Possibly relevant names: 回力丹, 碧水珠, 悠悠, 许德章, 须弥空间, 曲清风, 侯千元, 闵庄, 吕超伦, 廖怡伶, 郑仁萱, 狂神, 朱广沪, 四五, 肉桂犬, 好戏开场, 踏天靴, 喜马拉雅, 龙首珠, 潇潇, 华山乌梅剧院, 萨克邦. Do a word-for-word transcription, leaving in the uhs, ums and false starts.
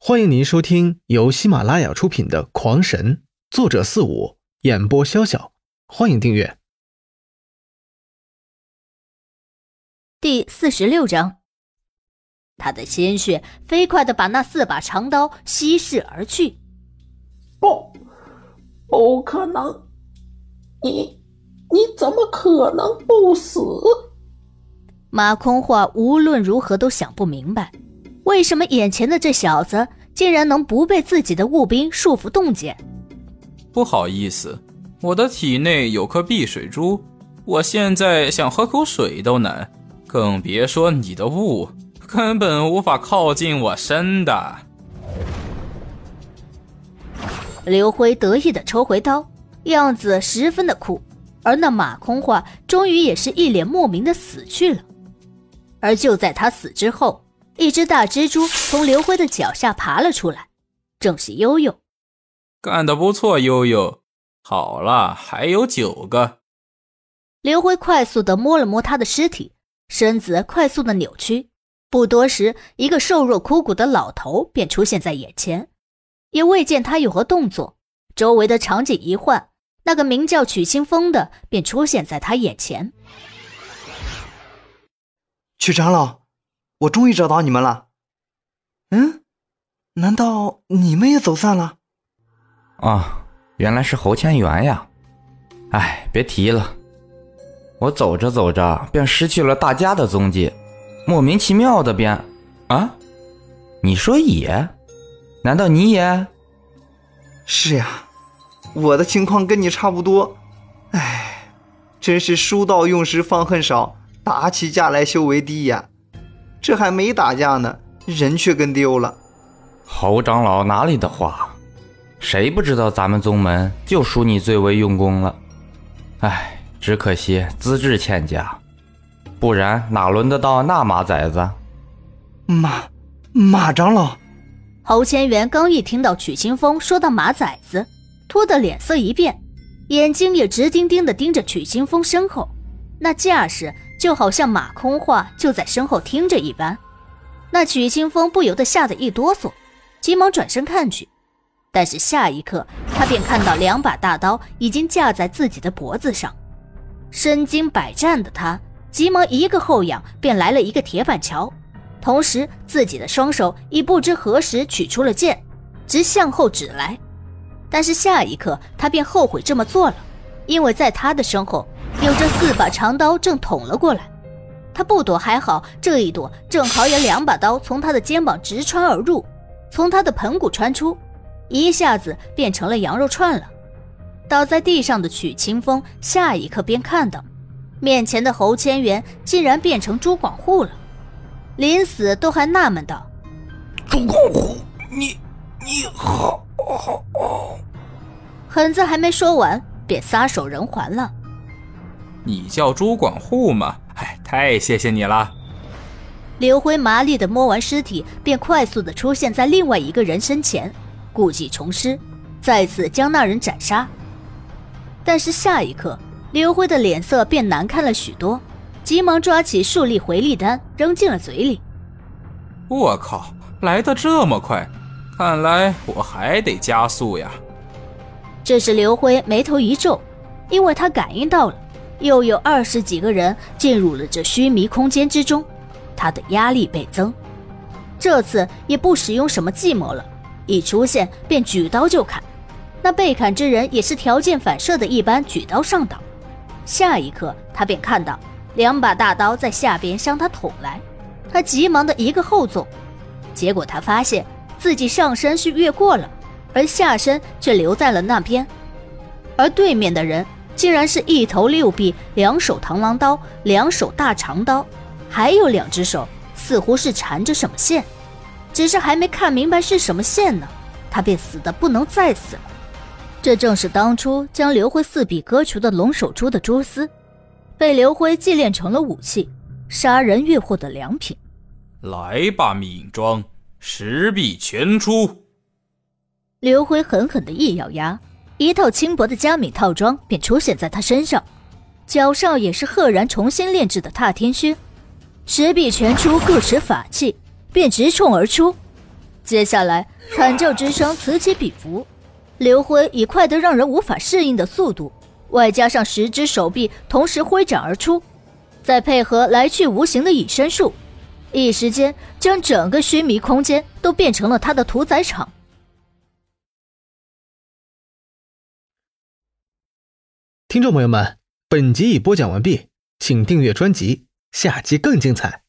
欢迎您收听由喜马拉雅出品的《狂神》，作者四五，演播潇潇。欢迎订阅。第四十六章，他的鲜血飞快地把那四把长刀稀释而去。不，不可能！你，你怎么可能不死？马空话无论如何都想不明白。为什么眼前的这小子竟然能不被自己的雾兵束缚冻结？不好意思，我的体内有颗碧水珠，我现在想喝口水都难，更别说你的雾根本无法靠近我身的。刘辉得意地抽回刀，样子十分的酷，而那马空话终于也是一脸莫名的死去了。而就在他死之后，一只大蜘蛛从刘辉的脚下爬了出来，正是悠悠。干得不错，悠悠。好了，还有九个。刘辉快速地摸了摸他的尸体，身子快速地扭曲。不多时，一个瘦弱枯骨的老头便出现在眼前，也未见他有何动作。周围的场景一换，那个名叫曲清风的便出现在他眼前。曲长老，我终于找到你们了。嗯？难道你们也走散了？啊，原来是侯千元呀。哎，别提了。我走着走着便失去了大家的踪迹，莫名其妙的便……啊？你说也？难道你也……是呀，我的情况跟你差不多。哎，真是书到用时方恨少，打起架来修为低呀。这还没打架呢，人却跟丢了。侯长老哪里的话，谁不知道咱们宗门就属你最为用功了。唉，只可惜资质欠佳，不然哪轮得到那马崽子。马马长老。侯千元刚一听到曲清风说到马崽子，突的脸色一变，眼睛也直盯盯地盯着曲清风身后，那架势就好像马空话就在身后听着一般。那曲清风不由得吓得一哆嗦，急忙转身看去，但是下一刻他便看到两把大刀已经架在自己的脖子上。身经百战的他急忙一个后仰，便来了一个铁板桥，同时自己的双手已不知何时取出了剑，直向后指来。但是下一刻他便后悔这么做了，因为在他的身后有着四把长刀正捅了过来，他不躲还好，这一躲正好有两把刀从他的肩膀直穿而入，从他的盆骨穿出，一下子变成了羊肉串了。倒在地上的曲清风下一刻便看到面前的侯千元竟然变成朱广沪了，临死都还纳闷道：朱广沪，你你好好好。狠子还没说完便撒手人寰了。你叫朱广沪吗？哎，太谢谢你了。刘辉麻利地摸完尸体，便快速地出现在另外一个人身前，故技重施，再次将那人斩杀。但是下一刻，刘辉的脸色便难看了许多，急忙抓起数粒回力丹扔进了嘴里。我靠，来得这么快，看来我还得加速呀。这时刘辉眉头一皱，因为他感应到了又有二十几个人进入了这须弥空间之中，他的压力倍增。这次也不使用什么计谋了，一出现便举刀就砍。那被砍之人也是条件反射的一般举刀上挡，下一刻他便看到两把大刀在下边向他捅来，他急忙的一个后纵，结果他发现自己上身是越过了，而下身却留在了那边。而对面的人竟然是一头六臂，两手螳螂刀，两手大长刀，还有两只手似乎是缠着什么线，只是还没看明白是什么线呢，他便死得不能再死了。这正是当初将刘辉四臂割除的龙首珠的蛛丝，被刘辉祭炼成了武器，杀人越货的良品。来吧，闵庄，十臂全出。刘辉狠狠地一咬牙，一套轻薄的加冕套装便出现在他身上，脚上也是赫然重新炼制的踏天靴，十臂全出，各持法器便直冲而出。接下来惨叫之声此起彼伏，刘辉以快得让人无法适应的速度，外加上十只手臂同时挥斩而出，再配合来去无形的隐身术，一时间将整个须弥空间都变成了他的屠宰场。听众朋友们，本集已播讲完毕，请订阅专辑，下集更精彩。